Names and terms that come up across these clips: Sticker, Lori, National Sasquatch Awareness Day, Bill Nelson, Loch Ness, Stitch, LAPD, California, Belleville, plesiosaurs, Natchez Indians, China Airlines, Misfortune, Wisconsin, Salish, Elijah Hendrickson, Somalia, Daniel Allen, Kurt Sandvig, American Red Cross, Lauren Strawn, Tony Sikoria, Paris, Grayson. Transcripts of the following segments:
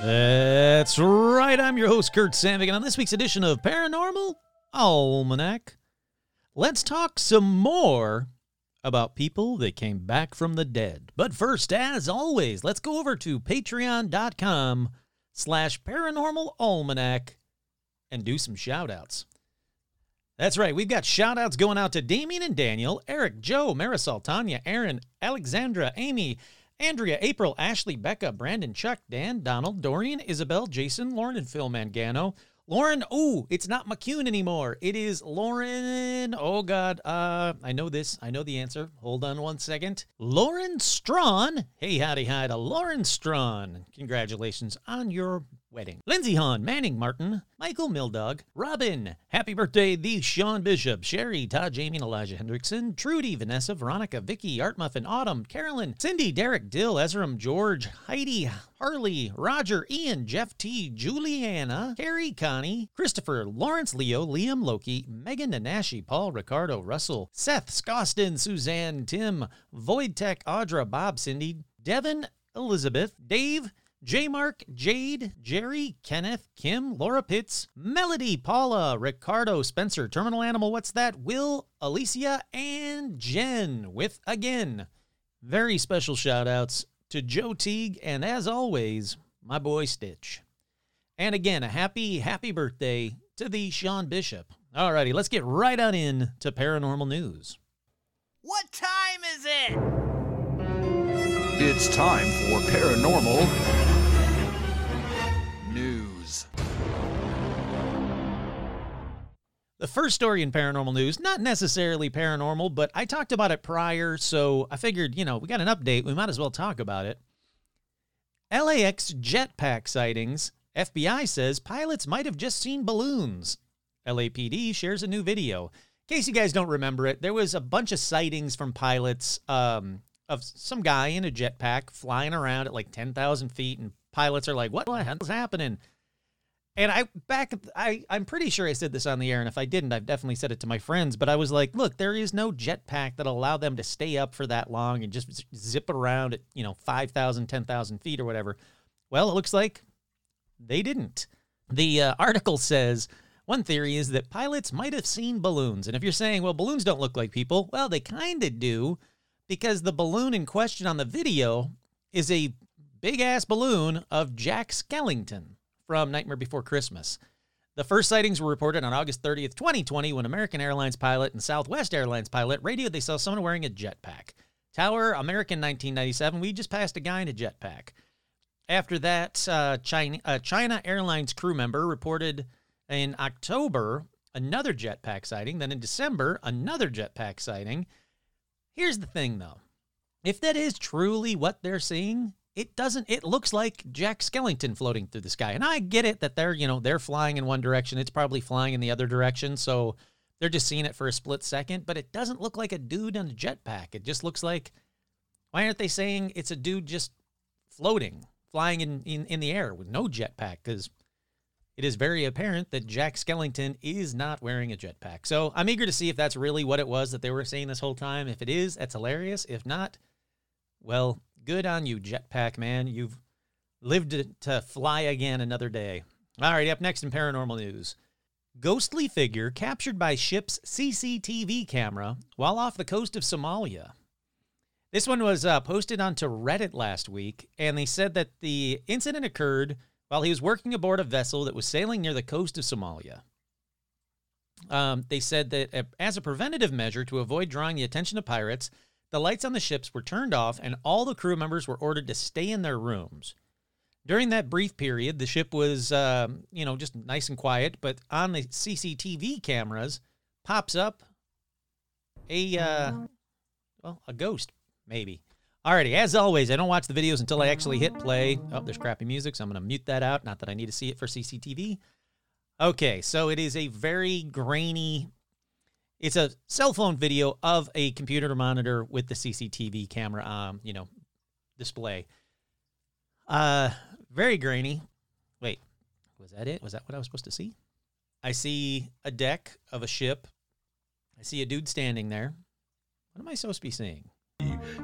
That's right, I'm your host, Kurt Sandvig, and on this week's edition of Paranormal Almanac, let's talk some more about people that came back from the dead. But first, as always, let's go over to patreon.com/paranormalalmanac and do some shout-outs. That's right, we've got shout-outs going out to Damien and Daniel, Eric, Joe, Marisol, Tanya, Aaron, Alexandra, Amy, Andrea, April, Ashley, Becca, Brandon, Chuck, Dan, Donald, Dorian, Isabel, Jason, Lauren, and Phil Mangano. Lauren, it's not McCune anymore. It is Lauren, I know this. I know the answer. Hold on one second. Lauren Strawn. Hey, howdy, hi to Lauren Strawn. Congratulations on your wedding. Lindsey Hahn, Manning Martin, Michael Mildog, Robin, happy birthday, the Sean Bishop, Sherry, Todd, Jamie, and Elijah Hendrickson, Trudy, Vanessa, Veronica, Vicky, Art Muffin, Autumn, Carolyn, Cindy, Derek, Dill, Ezram, George, Heidi, Harley, Roger, Ian, Jeff T, Juliana, Carrie, Connie, Christopher, Lawrence, Leo, Liam, Loki, Megan, Nanashi, Paul, Ricardo, Russell, Seth, Scoston, Suzanne, Tim, Void Tech, Audra, Bob, Cindy, Devin, Elizabeth, Dave, J. Mark, Jade, Jerry, Kenneth, Kim, Laura Pitts, Melody, Paula, Ricardo, Spencer, Terminal Animal, What's That, Will, Alicia, and Jen with, again, very special shout-outs to Joe Teague and, as always, my boy Stitch. And again, a happy, happy birthday to the Sean Bishop. Alrighty, let's get right on in to Paranormal News. What time is it? It's time for Paranormal News. The first story in paranormal news, not necessarily paranormal, but I talked about it prior, so I figured, we got an update, we might as well talk about it. LAX jetpack sightings. FBI says pilots might have just seen balloons. LAPD shares a new video. In case you guys don't remember it, there was a bunch of sightings from pilots of some guy in a jetpack flying around at like 10,000 feet and pilots are like, what the hell's happening? And I'm pretty sure I said this on the air, and if I didn't, I've definitely said it to my friends, but I was like, look, there is no jetpack that'll allow them to stay up for that long and just zip around at, 5,000, 10,000 feet or whatever. Well, it looks like they didn't. The article says, one theory is that pilots might have seen balloons. And if you're saying, well, balloons don't look like people, well, they kind of do, because the balloon in question on the video is a big-ass balloon of Jack Skellington from Nightmare Before Christmas. The first sightings were reported on August 30th, 2020, when American Airlines pilot and Southwest Airlines pilot radioed they saw someone wearing a jetpack. Tower, American 1997, we just passed a guy in a jetpack. After that, China Airlines crew member reported in October another jetpack sighting. Then in December, another jetpack sighting. Here's the thing, though. If that is truly what they're seeing, it looks like Jack Skellington floating through the sky. And I get it that they're, they're flying in one direction. It's probably flying in the other direction. So they're just seeing it for a split second, but it doesn't look like a dude on a jetpack. It just looks like, why aren't they saying it's a dude just floating, flying in the air with no jetpack? Because it is very apparent that Jack Skellington is not wearing a jetpack. So I'm eager to see if that's really what it was that they were saying this whole time. If it is, that's hilarious. If not, well, good on you, jetpack man. You've lived to fly again another day. All right, up next in paranormal news. Ghostly figure captured by ship's CCTV camera while off the coast of Somalia. This one was posted onto Reddit last week, and they said that the incident occurred while he was working aboard a vessel that was sailing near the coast of Somalia. They said that as a preventative measure to avoid drawing the attention of pirates, the lights on the ships were turned off, and all the crew members were ordered to stay in their rooms. During that brief period, the ship was, just nice and quiet, but on the CCTV cameras pops up a well, a ghost, maybe. Alrighty, as always, I don't watch the videos until I actually hit play. Oh, there's crappy music, so I'm going to mute that out. Not that I need to see it for CCTV. Okay, so it is a very grainy... It's a cell phone video of a computer monitor with the CCTV camera, display. Very grainy. Wait, was that it? Was that what I was supposed to see? I see a deck of a ship. I see a dude standing there. What am I supposed to be seeing?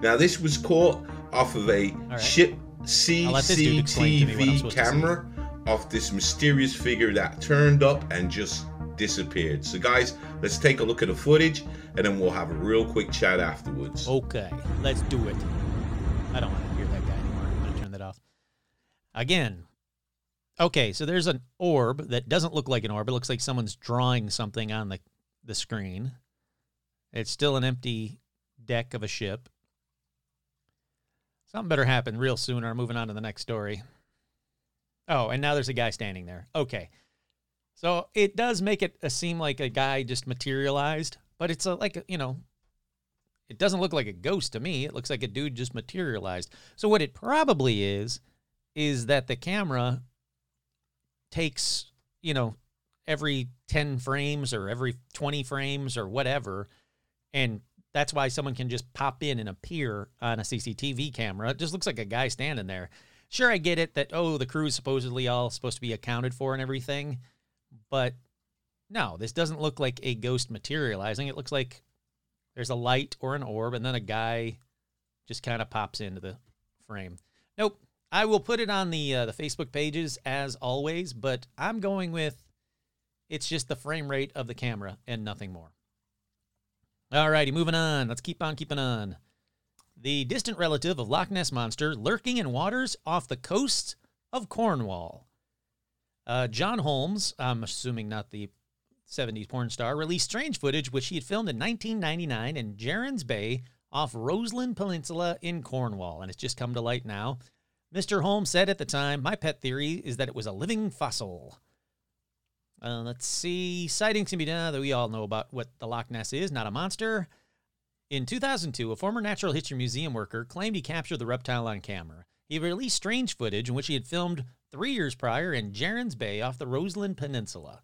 Now, this was caught off of a ship CCTV camera of this mysterious figure that turned up and just disappeared. So, guys, let's take a look at the footage, and then we'll have a real quick chat afterwards. Okay, let's do it. I don't want to hear that guy anymore. I'm going to turn that off. Again. Okay, so there's an orb that doesn't look like an orb. It looks like someone's drawing something on the screen. It's still an empty deck of a ship. Something better happen real soon, or moving on to the next story. Oh, and now there's a guy standing there. Okay. So it does make it seem like a guy just materialized, but it's it doesn't look like a ghost to me. It looks like a dude just materialized. So what it probably is that the camera takes, every 10 frames or every 20 frames or whatever, and that's why someone can just pop in and appear on a CCTV camera. It just looks like a guy standing there. Sure, I get it that, the crew is supposedly all supposed to be accounted for and everything, but no, this doesn't look like a ghost materializing. It looks like there's a light or an orb, and then a guy just kind of pops into the frame. Nope. I will put it on the Facebook pages as always, but I'm going with it's just the frame rate of the camera and nothing more. All righty, moving on. Let's keep on keeping on. The distant relative of Loch Ness Monster lurking in waters off the coast of Cornwall. John Holmes, I'm assuming not the 70s porn star, released strange footage which he had filmed in 1999 in Gerrans Bay off Roseland Peninsula in Cornwall, and it's just come to light now. Mr. Holmes said at the time, "My pet theory is that it was a living fossil." Let's see. Sightings can be done. We all know about what the Loch Ness is, not a monster. In 2002, a former Natural History Museum worker claimed he captured the reptile on camera. He released strange footage in which he had filmed 3 years prior in Gerrans Bay off the Roseland Peninsula.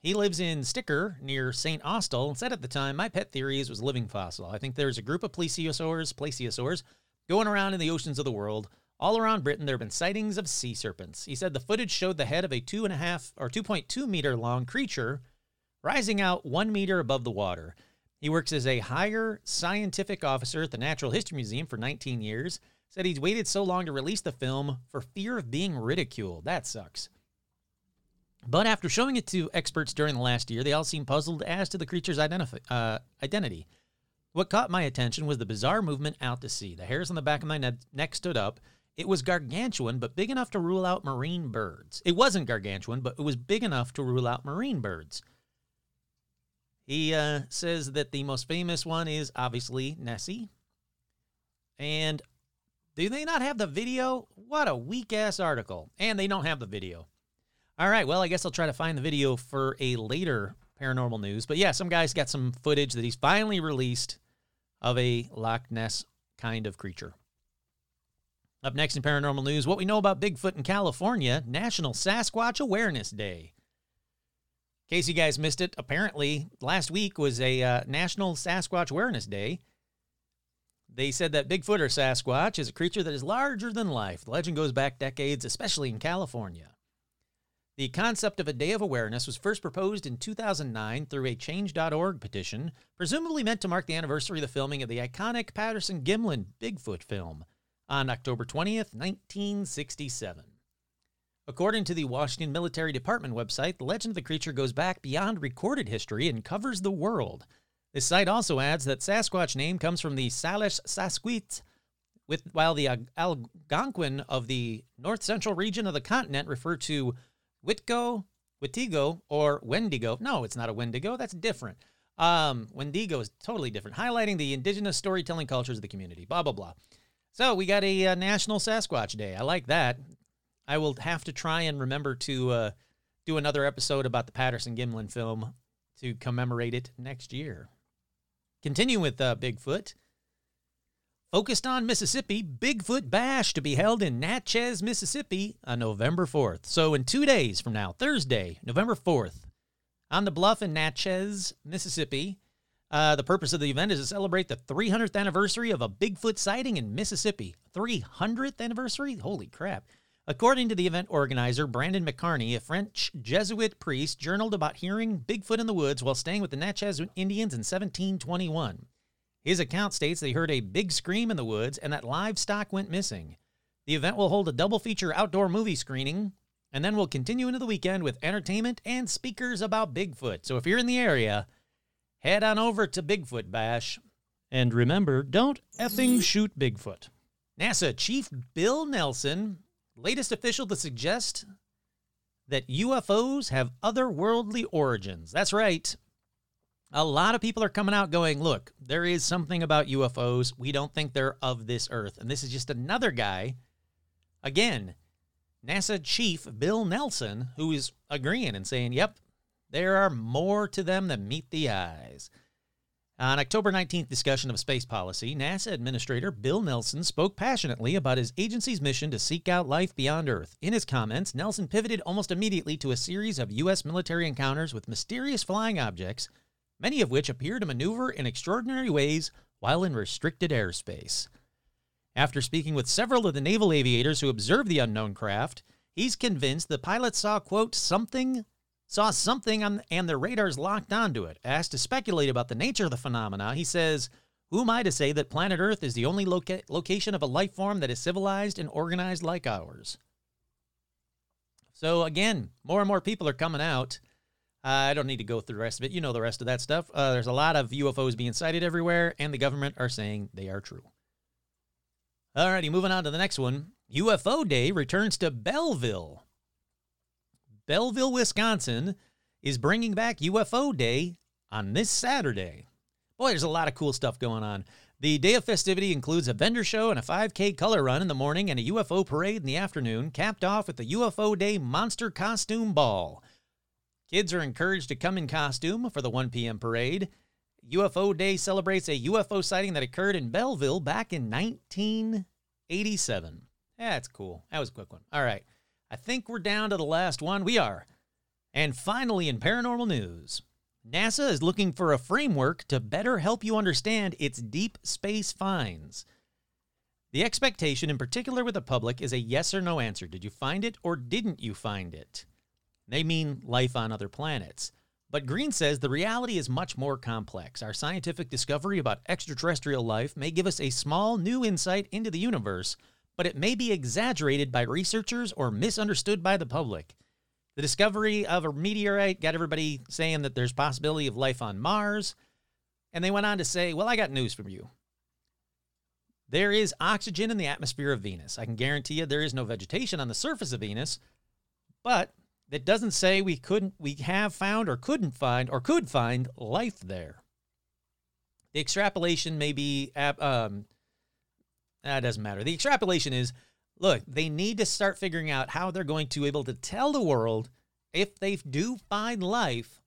He lives in Sticker near St. Austell and said at the time, "My pet theory is it was a living fossil. I think there's a group of plesiosaurs going around in the oceans of the world. All around Britain, there have been sightings of sea serpents." He said the footage showed the head of a 2.2 meter long creature rising out 1 meter above the water. He works as a higher scientific officer at the Natural History Museum for 19 years. Said he's waited so long to release the film for fear of being ridiculed. That sucks. But after showing it to experts during the last year, they all seemed puzzled as to the creature's identity. What caught my attention was the bizarre movement out to sea. The hairs on the back of my neck stood up. It was gargantuan, but big enough to rule out marine birds. It wasn't gargantuan, but it was big enough to rule out marine birds. He says that the most famous one is obviously Nessie. And do they not have the video? What a weak-ass article. And they don't have the video. All right, well, I guess I'll try to find the video for a later paranormal news. But yeah, some guy's got some footage that he's finally released of a Loch Ness kind of creature. Up next in paranormal news, what we know about Bigfoot in California, National Sasquatch Awareness Day. In case you guys missed it, apparently last week was a National Sasquatch Awareness Day. They said that Bigfoot or Sasquatch is a creature that is larger than life. The legend goes back decades, especially in California. The concept of a day of awareness was first proposed in 2009 through a Change.org petition, presumably meant to mark the anniversary of the filming of the iconic Patterson-Gimlin Bigfoot film on October 20th, 1967. According to the Washington Military Department website, the legend of the creature goes back beyond recorded history and covers the world. This site also adds that Sasquatch name comes from the Salish Sasquatch, while the Algonquin of the north-central region of the continent refer to Witigo, or Wendigo. No, it's not a Wendigo. That's different. Wendigo is totally different, highlighting the indigenous storytelling cultures of the community, blah, blah, blah. So we got a National Sasquatch Day. I like that. I will have to try and remember to do another episode about the Patterson-Gimlin film to commemorate it next year. Continue with Bigfoot. Okaston, Mississippi, Bigfoot Bash to be held in Natchez, Mississippi on November 4th. So in 2 days from now, Thursday, November 4th, on the bluff in Natchez, Mississippi. The purpose of the event is to celebrate the 300th anniversary of a Bigfoot sighting in Mississippi. 300th anniversary? Holy crap. According to the event organizer, Brandon McCarney, a French Jesuit priest, journaled about hearing Bigfoot in the woods while staying with the Natchez Indians in 1721. His account states they heard a big scream in the woods and that livestock went missing. The event will hold a double-feature outdoor movie screening, and then will continue into the weekend with entertainment and speakers about Bigfoot. So if you're in the area, head on over to Bigfoot Bash. And remember, don't effing shoot Bigfoot. NASA Chief Bill Nelson, latest official to suggest that UFOs have otherworldly origins. That's right. A lot of people are coming out going, look, there is something about UFOs. We don't think they're of this earth. And this is just another guy, again, NASA Chief Bill Nelson, who is agreeing and saying, yep, there are more to them than meet the eyes. On October 19th discussion of space policy, NASA Administrator Bill Nelson spoke passionately about his agency's mission to seek out life beyond Earth. In his comments, Nelson pivoted almost immediately to a series of U.S. military encounters with mysterious flying objects, many of which appear to maneuver in extraordinary ways while in restricted airspace. After speaking with several of the naval aviators who observed the unknown craft, he's convinced the pilots saw, quote, something, and their radars locked onto it. Asked to speculate about the nature of the phenomena, he says, who am I to say that planet Earth is the only location of a life form that is civilized and organized like ours? So again, more and more people are coming out. I don't need to go through the rest of it. You know the rest of that stuff. There's a lot of UFOs being sighted everywhere, and the government are saying they are true. Alrighty, moving on to the next one. UFO Day returns to Belleville. Belleville, Wisconsin is bringing back UFO Day on this Saturday. Boy, there's a lot of cool stuff going on. The day of festivity includes a vendor show and a 5K color run in the morning and a UFO parade in the afternoon, capped off with the UFO Day Monster Costume Ball. Kids are encouraged to come in costume for the 1 p.m. parade. UFO Day celebrates a UFO sighting that occurred in Belleville back in 1987. Yeah, that's cool. That was a quick one. All right. I think we're down to the last one. We are. And finally, in paranormal news, NASA is looking for a framework to better help you understand its deep space finds. The expectation, in particular with the public, is a yes or no answer. Did you find it or didn't you find it? They mean life on other planets. But Green says the reality is much more complex. Our scientific discovery about extraterrestrial life may give us a small new insight into the universe, but it may be exaggerated by researchers or misunderstood by the public. The discovery of a meteorite got everybody saying that there's possibility of life on Mars, and they went on to say, well, I got news from you. There is oxygen in the atmosphere of Venus. I can guarantee you there is no vegetation on the surface of Venus, but that doesn't say we have found or couldn't find or could find life there. The extrapolation may be that doesn't matter. The extrapolation is, look, they need to start figuring out how they're going to be able to tell the world if they do find life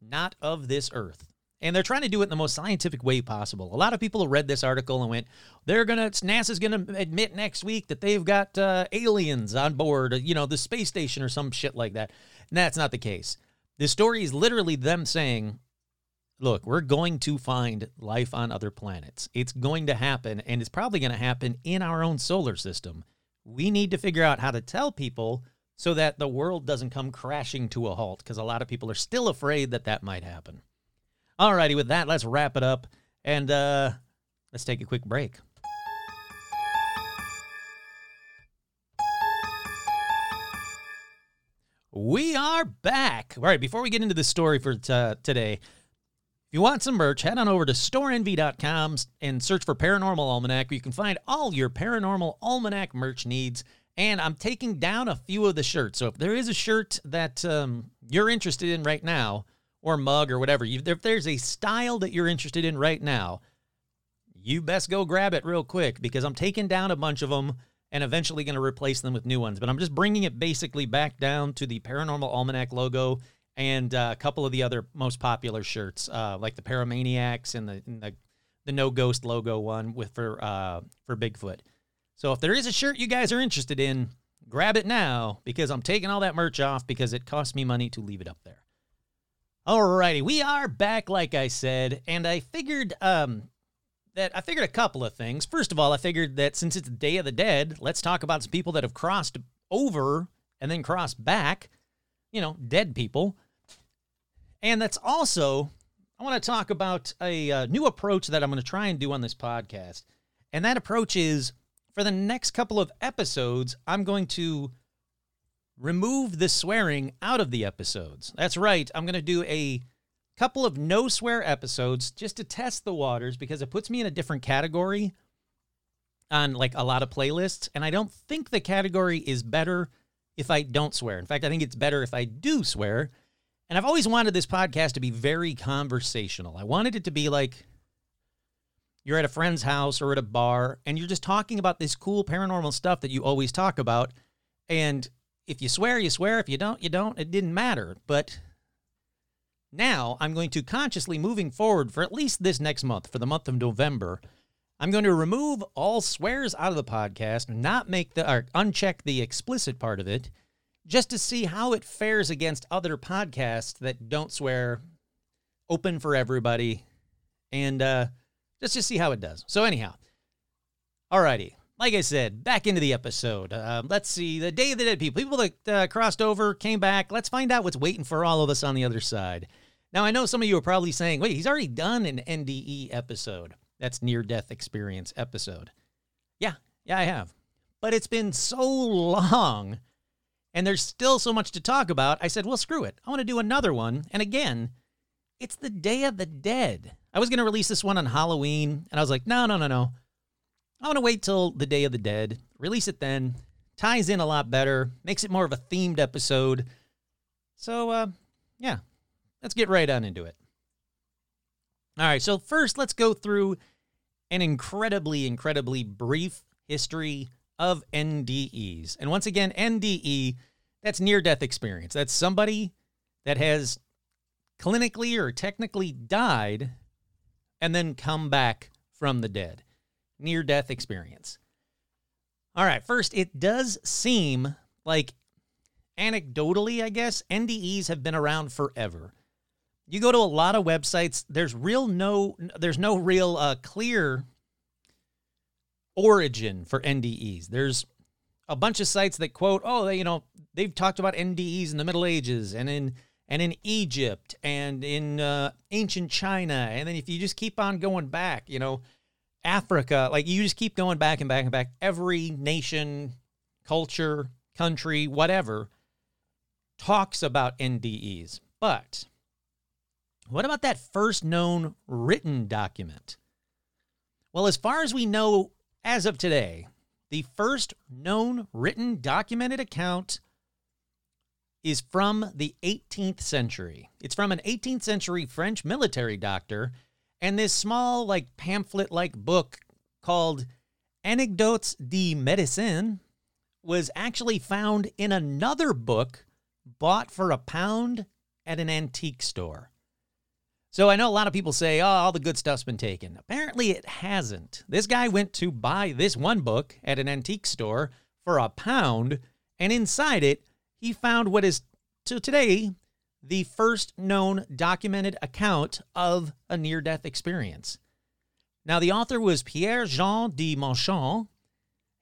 not of this earth. And they're trying to do it in the most scientific way possible. A lot of people read this article and went, NASA's going to admit next week that they've got aliens on board, the space station or some shit like that. And that's not the case. The story is literally them saying, look, we're going to find life on other planets. It's going to happen, and it's probably going to happen in our own solar system. We need to figure out how to tell people so that the world doesn't come crashing to a halt, because a lot of people are still afraid that might happen. All righty, with that, let's wrap it up, and let's take a quick break. We are back. All right, before we get into the story for today... If you want some merch, head on over to storeenvy.com and search for Paranormal Almanac, where you can find all your Paranormal Almanac merch needs. And I'm taking down a few of the shirts. So if there is a shirt that you're interested in right now, or mug or whatever, if there's a style that you're interested in right now, you best go grab it real quick, because I'm taking down a bunch of them and eventually going to replace them with new ones. But I'm just bringing it basically back down to the Paranormal Almanac logo and a couple of the other most popular shirts, like the Paramaniacs and the the no ghost logo one with for Bigfoot. So if there is a shirt you guys are interested in, grab it now because I'm taking all that merch off because it costs me money to leave it up there. Alrighty, we are back, like I said, and I figured I figured a couple of things. First of all, I figured that since it's the Day of the Dead, let's talk about some people that have crossed over and then crossed back, you know, dead people. And that's also, I want to talk about a new approach that I'm going to try and do on this podcast. And that approach is, for the next couple of episodes, I'm going to remove the swearing out of the episodes. That's right, I'm going to do a couple of no swear episodes just to test the waters because it puts me in a different category on like a lot of playlists. And I don't think the category is better if I don't swear. In fact, I think it's better if I do swear. And I've always wanted this podcast to be very conversational. I wanted it to be like you're at a friend's house or at a bar and you're just talking about this cool paranormal stuff that you always talk about. And if you swear, you swear. If you don't, you don't. It didn't matter. But now I'm going to consciously, moving forward for at least this next month, for the month of November, I'm going to remove all swears out of the podcast, not make the, or uncheck the explicit part of it, just to see how it fares against other podcasts that don't swear, open for everybody, and let's just see how it does. So anyhow, alrighty, like I said, back into the episode. Let's see, the Day of the Dead people that crossed over, came back. Let's find out what's waiting for all of us on the other side. Now, I know some of you are probably saying, wait, he's already done an NDE episode. That's near-death experience episode. Yeah, I have. But it's been so long, and there's still so much to talk about. I said, well, screw it. I want to do another one. And again, it's the Day of the Dead. I was going to release this one on Halloween, and I was like, no. I want to wait till the Day of the Dead. Release it then. Ties in a lot better. Makes it more of a themed episode. So, yeah. Let's get right on into it. All right, so first let's go through an incredibly, incredibly brief history of NDEs. And once again, NDE, that's near-death experience. That's somebody that has clinically or technically died and then come back from the dead. Near-death experience. All right, first, it does seem like, anecdotally, I guess, NDEs have been around forever. You go to a lot of websites, there's no real clear origin for NDEs. There's a bunch of sites that quote, they've talked about NDEs in the Middle Ages and in Egypt and in ancient China. And then if you just keep on going back, Africa, like you just keep going back and back and back. Every nation, culture, country, whatever, talks about NDEs. But what about that first known written document? Well, as far as we know, as of today, the first known written documented account is from the 18th century. It's from an 18th century French military doctor and this small, pamphlet-like book called Anecdotes de Médecine was actually found in another book bought for £1 at an antique store. So I know a lot of people say, all the good stuff's been taken. Apparently it hasn't. This guy went to buy this one book at an antique store for £1, and inside it, he found what is, to today, the first known documented account of a near-death experience. Now, the author was Pierre-Jean de Montchamp.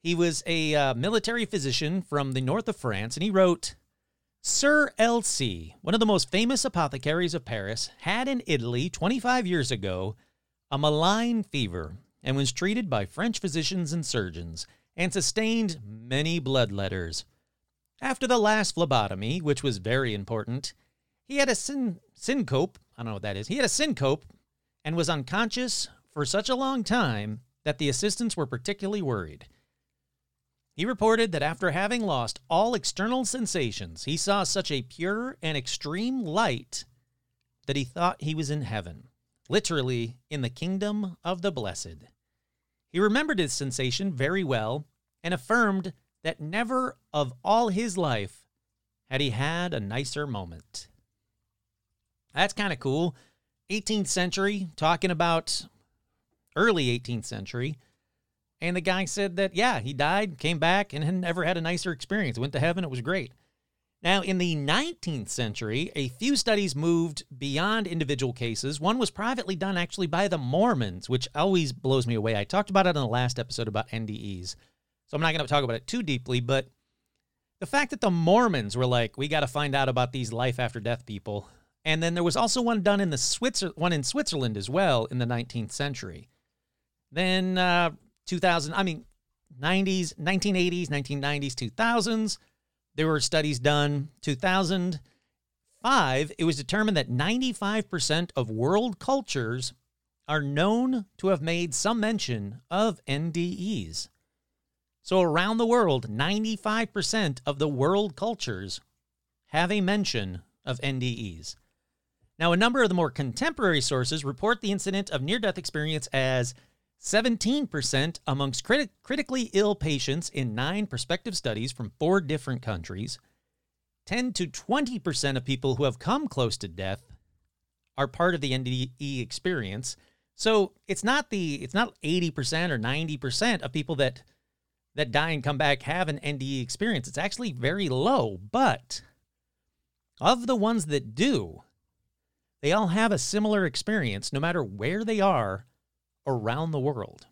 He was a military physician from the north of France, and he wrote, Sir Elsie, one of the most famous apothecaries of Paris, had in Italy 25 years ago a malign fever and was treated by French physicians and surgeons and sustained many bloodletters. After the last phlebotomy, which was very important, he had a syncope, I don't know what that is, he had a syncope and was unconscious for such a long time that the assistants were particularly worried. He reported that after having lost all external sensations, he saw such a pure and extreme light that he thought he was in heaven, literally in the kingdom of the blessed. He remembered his sensation very well and affirmed that never of all his life had he had a nicer moment. That's kind of cool. 18th century, talking about early 18th century. And the guy said that, yeah, he died, came back, and had never had a nicer experience. Went to heaven. It was great. Now, in the 19th century, a few studies moved beyond individual cases. One was privately done, actually, by the Mormons, which always blows me away. I talked about it in the last episode about NDEs, so I'm not going to talk about it too deeply, but the fact that the Mormons were like, we got to find out about these life-after-death people. And then there was also one done in Switzerland as well in the 19th century. Then 1980s, 1990s, 2000s. There were studies done. 2005, it was determined that 95% of world cultures are known to have made some mention of NDEs. So around the world, 95% of the world cultures have a mention of NDEs. Now, a number of the more contemporary sources report the incident of near-death experience as 17% amongst critically ill patients in 9 prospective studies from 4 different countries. 10 to 20% of people who have come close to death are part of the NDE experience. So it's not 80% or 90% of people that die and come back have an NDE experience. It's actually very low, but of the ones that do, they all have a similar experience no matter where they are around the world.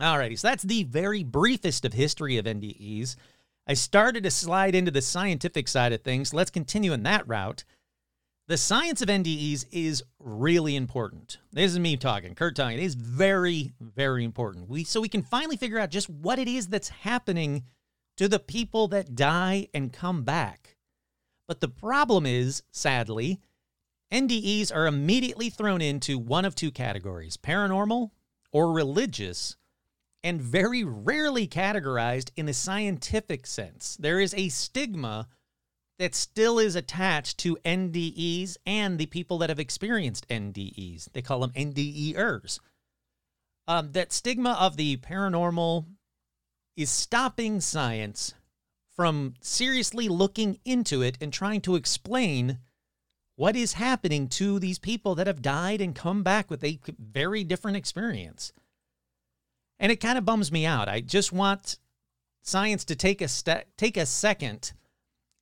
Alrighty, so that's the very briefest of history of NDEs. I started to slide into the scientific side of things. Let's continue in that route. The science of NDEs is really important. This is me talking, Kurt talking. It is very, very important. So we can finally figure out just what it is that's happening to the people that die and come back. But the problem is, sadly, NDEs are immediately thrown into one of two categories, paranormal or religious, and very rarely categorized in the scientific sense. There is a stigma that still is attached to NDEs and the people that have experienced NDEs. They call them NDEers. That stigma of the paranormal is stopping science from seriously looking into it and trying to explain what is happening to these people that have died and come back with a very different experience. And it kind of bums me out. I just want science to take a second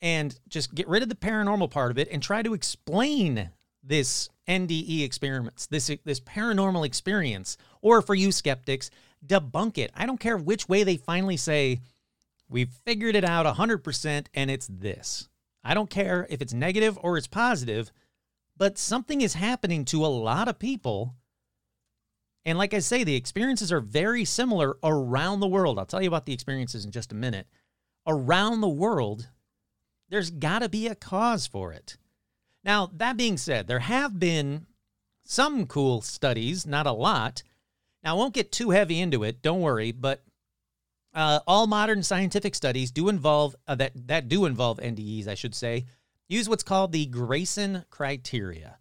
and just get rid of the paranormal part of it and try to explain this NDE experiments, this paranormal experience, or for you skeptics, debunk it. I don't care which way they finally say, we've figured it out 100% and it's this. I don't care if it's negative or it's positive, but something is happening to a lot of people. And like I say, the experiences are very similar around the world. I'll tell you about the experiences in just a minute. Around the world, there's got to be a cause for it. Now, that being said, there have been some cool studies, not a lot. Now, I won't get too heavy into it, don't worry, but all modern scientific studies do involve that do involve NDEs, I should say, use what's called the Grayson criteria.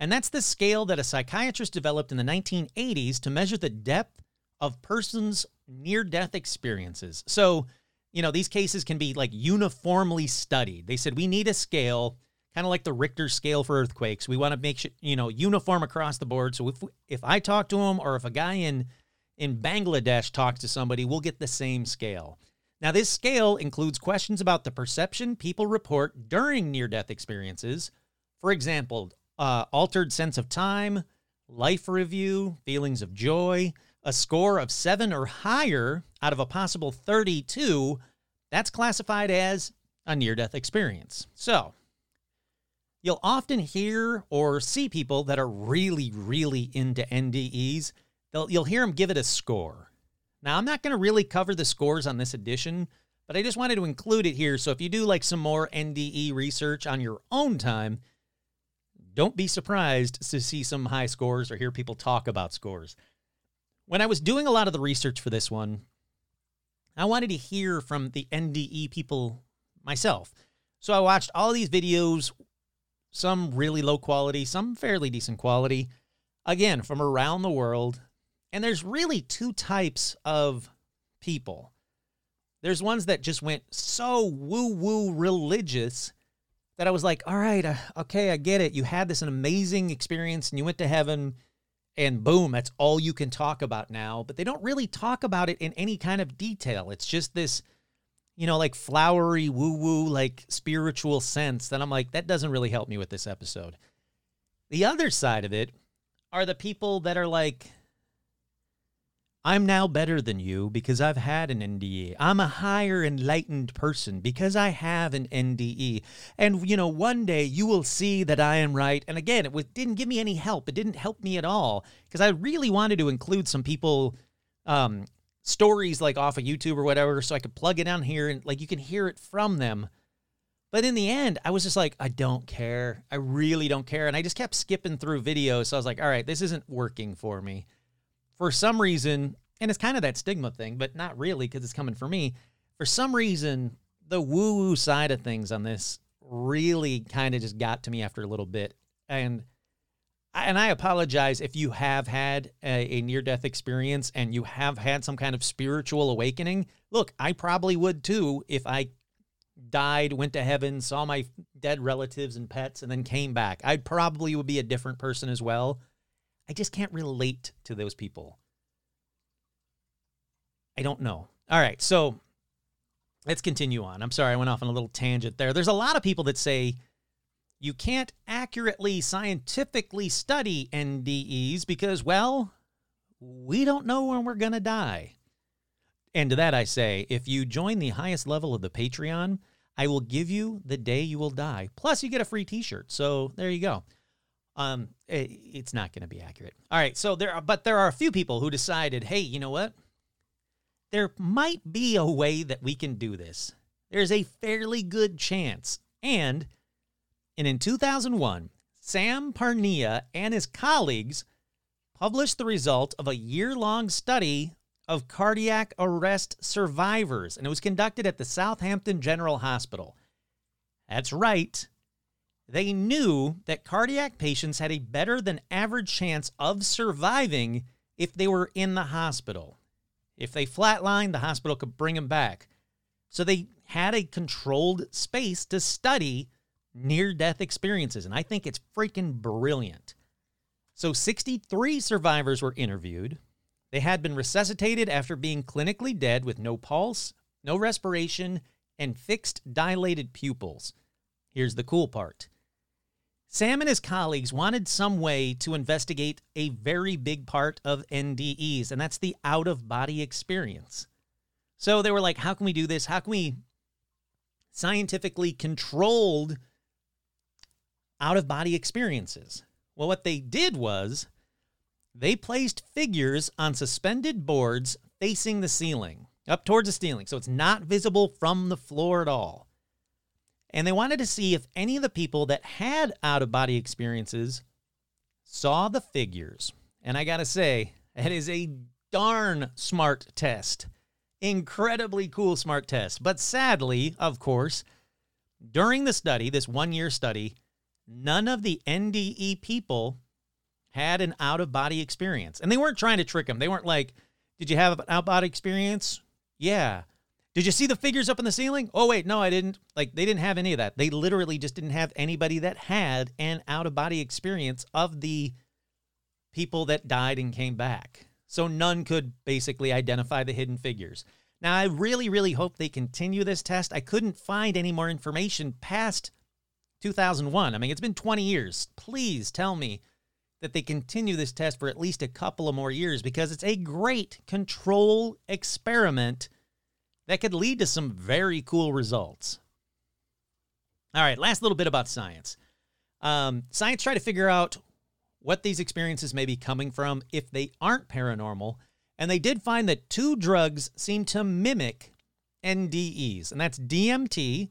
And that's the scale that a psychiatrist developed in the 1980s to measure the depth of persons' near-death experiences. So, these cases can be like uniformly studied. They said we need a scale, kind of like the Richter scale for earthquakes. We want to make uniform across the board. So if I talk to him or if a guy in Bangladesh talks to somebody, we'll get the same scale. Now, this scale includes questions about the perception people report during near-death experiences. For example, altered sense of time, life review, feelings of joy, a score of 7 or higher out of a possible 32, that's classified as a near-death experience. So, you'll often hear or see people that are really, really into NDEs. You'll hear them give it a score. Now, I'm not going to really cover the scores on this edition, but I just wanted to include it here. So if you do like some more NDE research on your own time, don't be surprised to see some high scores or hear people talk about scores. When I was doing a lot of the research for this one, I wanted to hear from the NDE people myself. So I watched all these videos, some really low quality, some fairly decent quality, again, from around the world. And there's really two types of people. There's ones that just went so woo-woo religious that I was like, all right, okay, I get it. You had this amazing experience and you went to heaven and boom, that's all you can talk about now. But they don't really talk about it in any kind of detail. It's just this, you know, like flowery woo-woo, like spiritual sense that I'm like, that doesn't really help me with this episode. The other side of it are the people that are like, I'm now better than you because I've had an NDE. I'm a higher enlightened person because I have an NDE. And, you know, one day you will see that I am right. And again, didn't give me any help. It didn't help me at all because I really wanted to include some people, stories like off of YouTube or whatever, so I could plug it down here and like you can hear it from them. But in the end, I was just like, I don't care. I really don't care. And I just kept skipping through videos. So I was like, all right, this isn't working for me. For some reason, and it's kind of that stigma thing, but not really because it's coming for me. For some reason, the woo-woo side of things on this really kind of just got to me after a little bit. And I apologize if you have had a near-death experience and you have had some kind of spiritual awakening. Look, I probably would too if I died, went to heaven, saw my dead relatives and pets, and then came back. I probably would be a different person as well. I just can't relate to those people. I don't know. All right, so let's continue on. I'm sorry, I went off on a little tangent there. There's a lot of people that say you can't accurately scientifically study NDEs because, well, we don't know when we're going to die. And to that I say, if you join the highest level of the Patreon, I will give you the day you will die. Plus, you get a free T-shirt, so there you go. It's not going to be accurate. All right. So there are a few people who decided, hey, you know what? There might be a way that we can do this. There's a fairly good chance. And in 2001, Sam Parnia and his colleagues published the result of a year-long study of cardiac arrest survivors. And it was conducted at the Southampton General Hospital. That's right. They knew that cardiac patients had a better than average chance of surviving if they were in the hospital. If they flatlined, the hospital could bring them back. So they had a controlled space to study near-death experiences, and I think it's freaking brilliant. So 63 survivors were interviewed. They had been resuscitated after being clinically dead with no pulse, no respiration, and fixed dilated pupils. Here's the cool part. Sam and his colleagues wanted some way to investigate a very big part of NDEs, and that's the out-of-body experience. So they were like, how can we do this? How can we scientifically controlled out-of-body experiences? Well, what they did was they placed figures on suspended boards facing the ceiling, up towards the ceiling, so it's not visible from the floor at all. And they wanted to see if any of the people that had out-of-body experiences saw the figures. And I got to say, that is a darn smart test. Incredibly cool smart test. But sadly, of course, during the study, this one-year study, none of the NDE people had an out-of-body experience. And they weren't trying to trick them. They weren't like, did you have an out-of-body experience? Yeah. Did you see the figures up in the ceiling? Oh, wait, no, I didn't. Like, they didn't have any of that. They literally just didn't have anybody that had an out-of-body experience of the people that died and came back. So none could basically identify the hidden figures. Now, I really, really hope they continue this test. I couldn't find any more information past 2001. I mean, it's been 20 years. Please tell me that they continue this test for at least a couple of more years because it's a great control experiment that could lead to some very cool results. All right, last little bit about science. Science tried to figure out what these experiences may be coming from if they aren't paranormal, and they did find that two drugs seem to mimic NDEs, and that's DMT,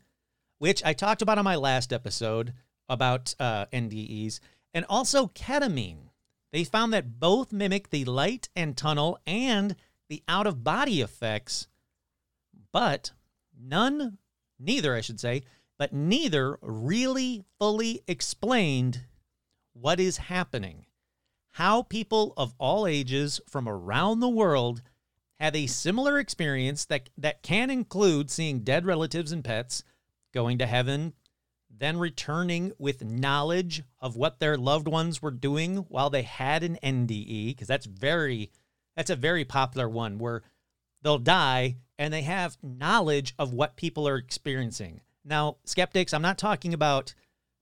which I talked about on my last episode about NDEs, and also ketamine. They found that both mimic the light and tunnel and the out-of-body effects, but neither really fully explained what is happening, how people of all ages from around the world have a similar experience that can include seeing dead relatives and pets, going to heaven, then returning with knowledge of what their loved ones were doing while they had an NDE, because that's a very popular one where they'll die and they have knowledge of what people are experiencing. Now, skeptics, I'm not talking about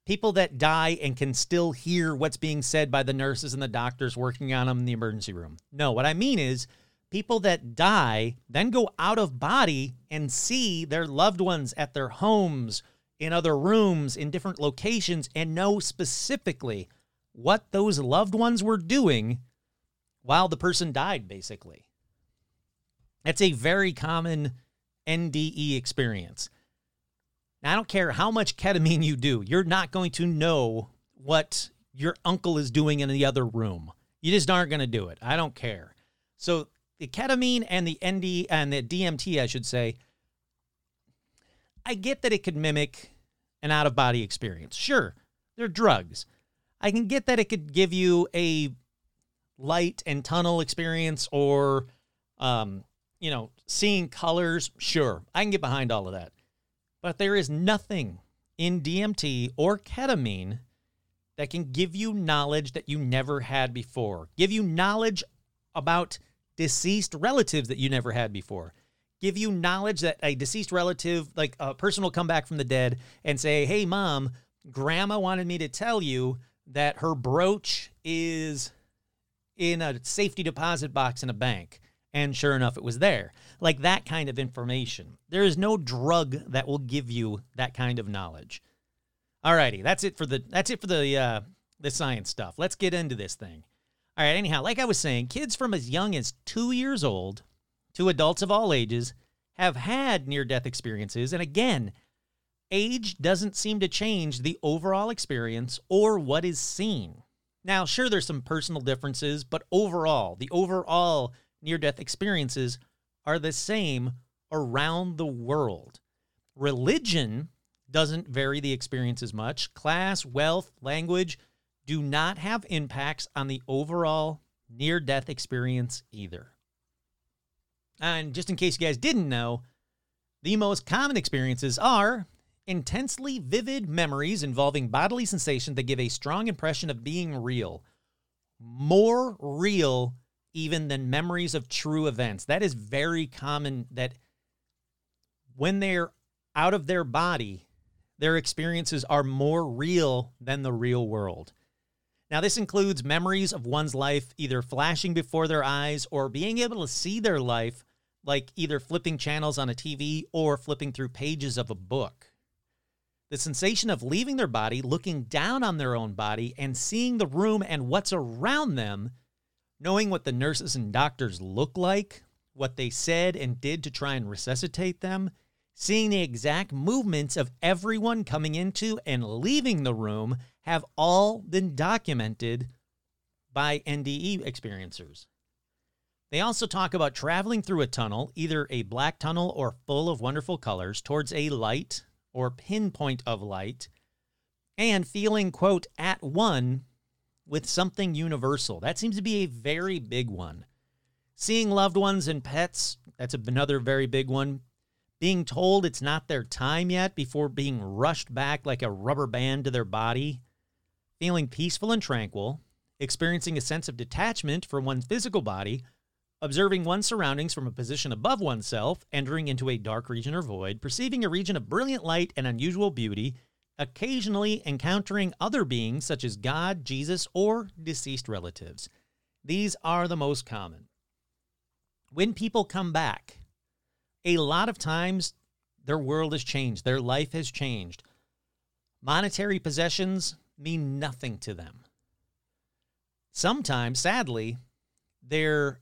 people that die and can still hear what's being said by the nurses and the doctors working on them in the emergency room. No, what I mean is people that die then go out of body and see their loved ones at their homes, in other rooms, in different locations, and know specifically what those loved ones were doing while the person died, basically. That's a very common NDE experience. Now, I don't care how much ketamine you do, you're not going to know what your uncle is doing in the other room. You just aren't going to do it. I don't care. So the ketamine and the DMT, I should say, I get that it could mimic an out-of-body experience. Sure, they're drugs. I can get that it could give you a light and tunnel experience or, seeing colors. Sure, I can get behind all of that. But there is nothing in DMT or ketamine that can give you knowledge that you never had before, give you knowledge about deceased relatives that you never had before, give you knowledge that a deceased relative, like a person will come back from the dead and say, hey, Mom, Grandma wanted me to tell you that her brooch is in a safety deposit box in a bank. And sure enough, it was there. Like that kind of information. There is no drug that will give you that kind of knowledge. All righty, that's it for the science stuff. Let's get into this thing. All right, anyhow, like I was saying, kids from as young as 2 years old to adults of all ages have had near-death experiences. And again, age doesn't seem to change the overall experience or what is seen. Now, sure, there's some personal differences, but overall, the overall near-death experiences are the same around the world. Religion doesn't vary the experiences much. Class, wealth, language do not have impacts on the overall near-death experience either. And just in case you guys didn't know, the most common experiences are intensely vivid memories involving bodily sensations that give a strong impression of being real. More real even than memories of true events. That is very common, that when they're out of their body, their experiences are more real than the real world. Now, this includes memories of one's life either flashing before their eyes or being able to see their life, like either flipping channels on a TV or flipping through pages of a book. The sensation of leaving their body, looking down on their own body, and seeing the room and what's around them, knowing what the nurses and doctors look like, what they said and did to try and resuscitate them, seeing the exact movements of everyone coming into and leaving the room have all been documented by NDE experiencers. They also talk about traveling through a tunnel, either a black tunnel or full of wonderful colors, towards a light or pinpoint of light, and feeling, quote, at one with something universal. That seems to be a very big one. Seeing loved ones and pets, that's another very big one. Being told it's not their time yet before being rushed back like a rubber band to their body. Feeling peaceful and tranquil. Experiencing a sense of detachment from one's physical body. Observing one's surroundings from a position above oneself. Entering into a dark region or void. Perceiving a region of brilliant light and unusual beauty. Occasionally encountering other beings such as God, Jesus, or deceased relatives. These are the most common. When people come back, a lot of times, their world has changed. Their life has changed. Monetary possessions mean nothing to them. Sometimes, sadly, their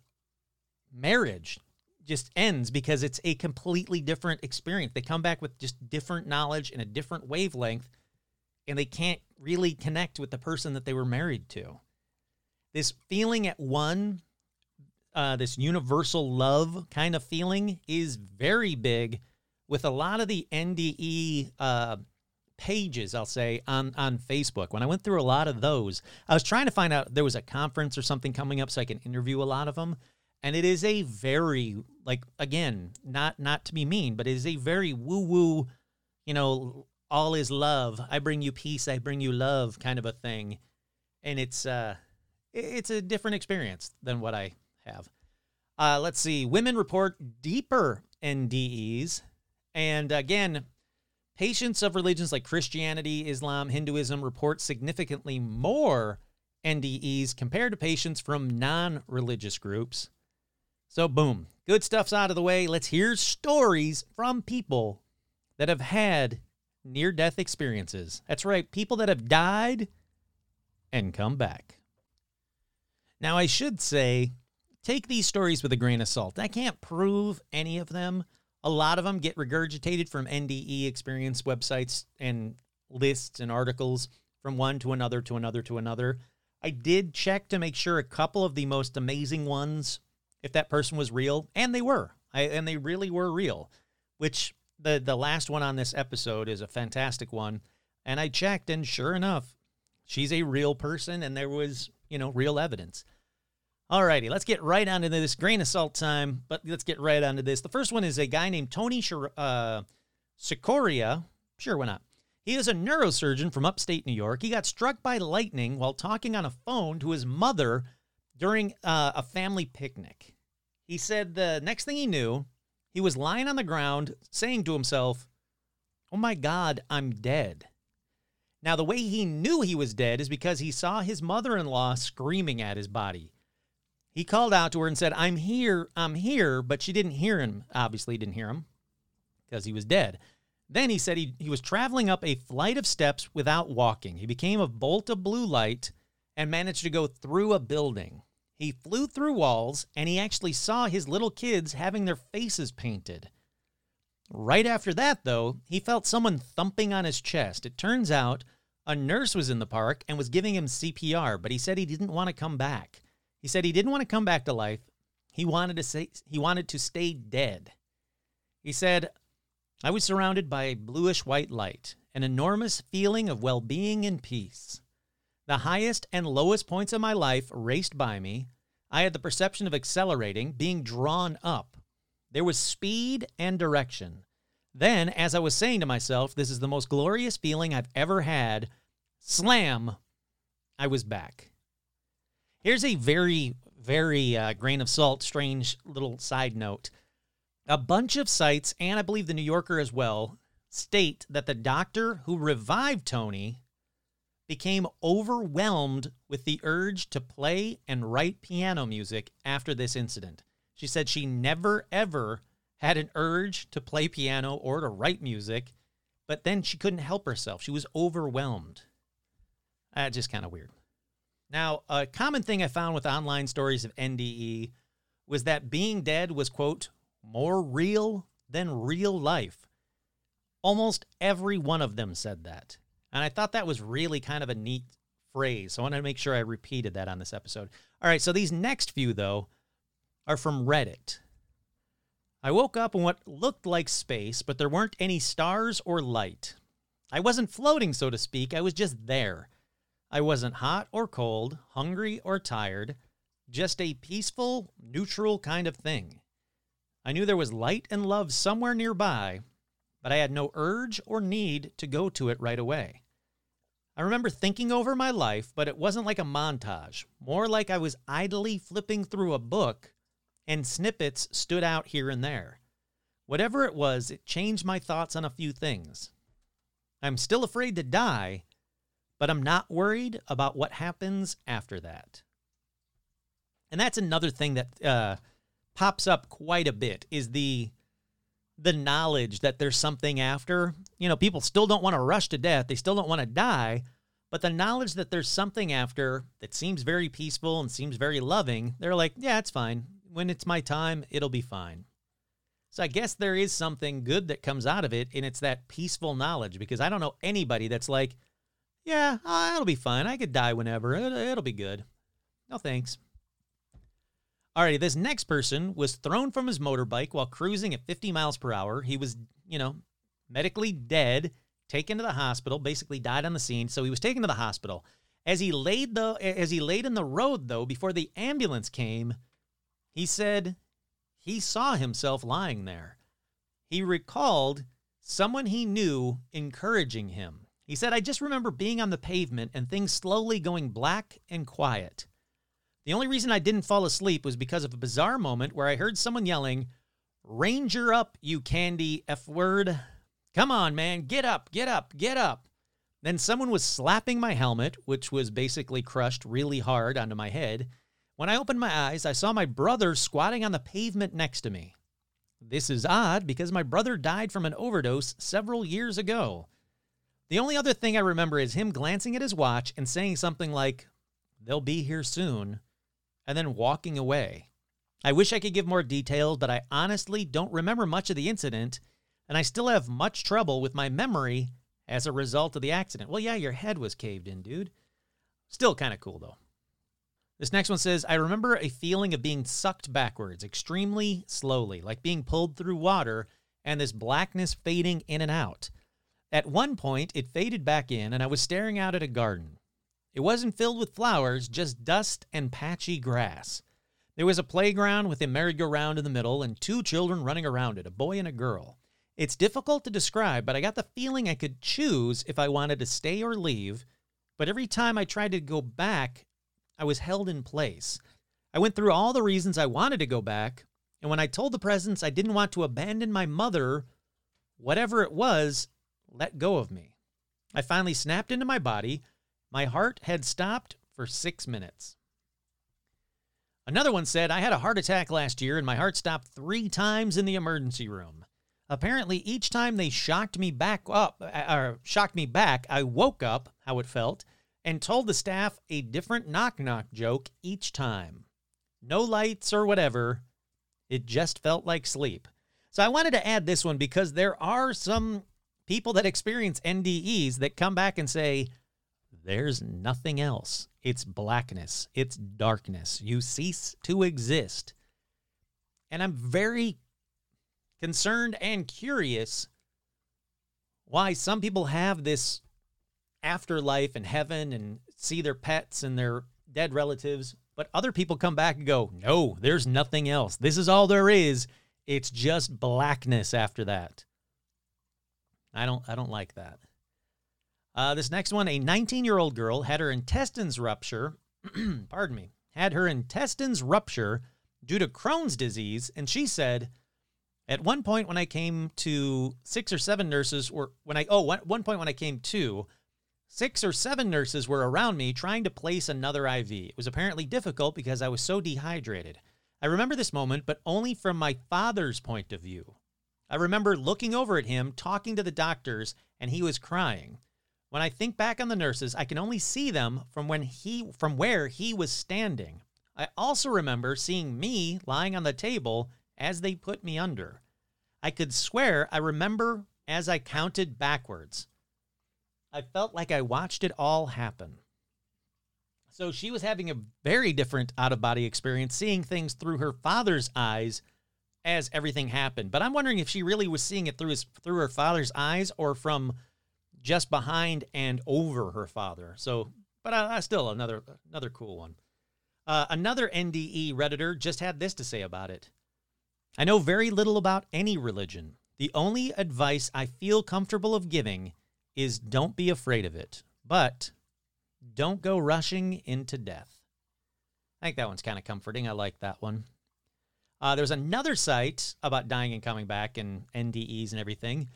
marriage just ends because it's a completely different experience. They come back with just different knowledge and a different wavelength, and they can't really connect with the person that they were married to. This feeling at one, this universal love kind of feeling is very big with a lot of the NDE pages, I'll say, on Facebook. When I went through a lot of those, I was trying to find out, there was a conference or something coming up so I can interview a lot of them. And it is a very, like, again, not to be mean, but it is a very woo-woo, all is love. I bring you peace. I bring you love, kind of a thing. And it's a different experience than what I have. Let's see. Women report deeper NDEs. And again, patients of religions like Christianity, Islam, Hinduism report significantly more NDEs compared to patients from non-religious groups. So boom, good stuff's out of the way. Let's hear stories from people that have had near-death experiences. That's right, people that have died and come back. Now, I should say, take these stories with a grain of salt. I can't prove any of them. A lot of them get regurgitated from NDE experience websites and lists and articles from one to another to another to another. I did check to make sure a couple of the most amazing ones, if that person was real, and they were. And they really were real, which the last one on this episode is a fantastic one. And I checked, and sure enough, she's a real person, and there was, you know, real evidence. Alrighty, let's get right onto this. Grain of salt time, but let's get right onto this. The first one is a guy named Tony Sikoria. Sure, why not? He is a neurosurgeon from upstate New York. He got struck by lightning while talking on a phone to his mother during a family picnic. He said the next thing he knew, he was lying on the ground saying to himself, "Oh my God, I'm dead." Now, the way he knew he was dead is because he saw his mother-in-law screaming at his body. He called out to her and said, I'm here," but she didn't hear him, obviously didn't hear him, because he was dead. Then he said he was traveling up a flight of steps without walking. He became a bolt of blue light and managed to go through a building. He flew through walls, and he actually saw his little kids having their faces painted. Right after that, though, he felt someone thumping on his chest. It turns out a nurse was in the park and was giving him CPR, but he said he didn't want to come back. He said he didn't want to come back to life. He wanted to stay dead. He said, "I was surrounded by a bluish-white light, an enormous feeling of well-being and peace. The highest and lowest points of my life raced by me. I had the perception of accelerating, being drawn up. There was speed and direction. Then, as I was saying to myself, this is the most glorious feeling I've ever had, slam, I was back." Here's a very, very grain of salt, strange little side note. A bunch of sites, and I believe the New Yorker as well, state that the doctor who revived Tony became overwhelmed with the urge to play and write piano music after this incident. She said she never, ever had an urge to play piano or to write music, but then she couldn't help herself. She was overwhelmed. Just kind of weird. Now, a common thing I found with online stories of NDE was that being dead was, quote, more real than real life. Almost every one of them said that. And I thought that was really kind of a neat phrase. So I wanted to make sure I repeated that on this episode. All right, so these next few, though, are from Reddit. I woke up in what looked like space, but there weren't any stars or light. I wasn't floating, so to speak. I was just there. I wasn't hot or cold, hungry or tired, just a peaceful, neutral kind of thing. I knew there was light and love somewhere nearby, but I had no urge or need to go to it right away. I remember thinking over my life, but it wasn't like a montage, more like I was idly flipping through a book and snippets stood out here and there. Whatever it was, it changed my thoughts on a few things. I'm still afraid to die, but I'm not worried about what happens after that. And that's another thing that pops up quite a bit is the knowledge that there's something after. You know, people still don't want to rush to death. They still don't want to die. But the knowledge that there's something after that seems very peaceful and seems very loving, they're like, yeah, it's fine. When it's my time, it'll be fine. So I guess there is something good that comes out of it, and it's that peaceful knowledge, because I don't know anybody that's like, yeah, it'll be fine. I could die whenever. It'll be good. No thanks. All right, this next person was thrown from his motorbike while cruising at 50 miles per hour. He was, you know, medically dead, taken to the hospital, basically died on the scene, so he was taken to the hospital. As he laid in the road, though, before the ambulance came, he said he saw himself lying there. He recalled someone he knew encouraging him. He said, I just remember being on the pavement and things slowly going black and quiet. The only reason I didn't fall asleep was because of a bizarre moment where I heard someone yelling, Ranger up, you candy F-word. Come on, man, get up, get up, get up. Then someone was slapping my helmet, which was basically crushed really hard onto my head. When I opened my eyes, I saw my brother squatting on the pavement next to me. This is odd because my brother died from an overdose several years ago. The only other thing I remember is him glancing at his watch and saying something like, they'll be here soon, and then walking away. I wish I could give more details, but I honestly don't remember much of the incident, and I still have much trouble with my memory as a result of the accident. Well, yeah, your head was caved in, dude. Still kind of cool, though. This next one says, I remember a feeling of being sucked backwards extremely slowly, like being pulled through water and this blackness fading in and out. At one point, it faded back in, and I was staring out at a garden. It wasn't filled with flowers, just dust and patchy grass. There was a playground with a merry-go-round in the middle and two children running around it, a boy and a girl. It's difficult to describe, but I got the feeling I could choose if I wanted to stay or leave, but every time I tried to go back, I was held in place. I went through all the reasons I wanted to go back, and when I told the presence I didn't want to abandon my mother, whatever it was, let go of me. I finally snapped into my body. My heart had stopped for 6 minutes. Another one said, I had a heart attack last year and my heart stopped 3 times in the emergency room. Apparently, each time they shocked me back, I woke up, how it felt, and told the staff a different knock-knock joke each time. No lights or whatever. It just felt like sleep. So I wanted to add this one because there are some people that experience NDEs that come back and say, there's nothing else. It's blackness. It's darkness. You cease to exist. And I'm very concerned and curious why some people have this afterlife and heaven and see their pets and their dead relatives, but other people come back and go, no, there's nothing else. This is all there is. It's just blackness after that. I don't like that. This next one, a 19-year-old girl had her intestines rupture, due to Crohn's disease, and she said, at one point when I came to 6 or 7 nurses were, six or seven nurses were around me trying to place another IV. It was apparently difficult because I was so dehydrated. I remember this moment, but only from my father's point of view. I remember looking over at him, talking to the doctors, and he was crying. When I think back on the nurses, I can only see them from where he was standing. I also remember seeing me lying on the table as they put me under. I could swear I remember as I counted backwards. I felt like I watched it all happen. So she was having a very different out-of-body experience, seeing things through her father's eyes as everything happened. But I'm wondering if she really was seeing it through her father's eyes or from just behind and over her father. So, but still another cool one. Another NDE Redditor just had this to say about it. I know very little about any religion. The only advice I feel comfortable of giving is don't be afraid of it, but don't go rushing into death. I think that one's kind of comforting. I like that one. There's another site about dying and coming back and NDEs and everything.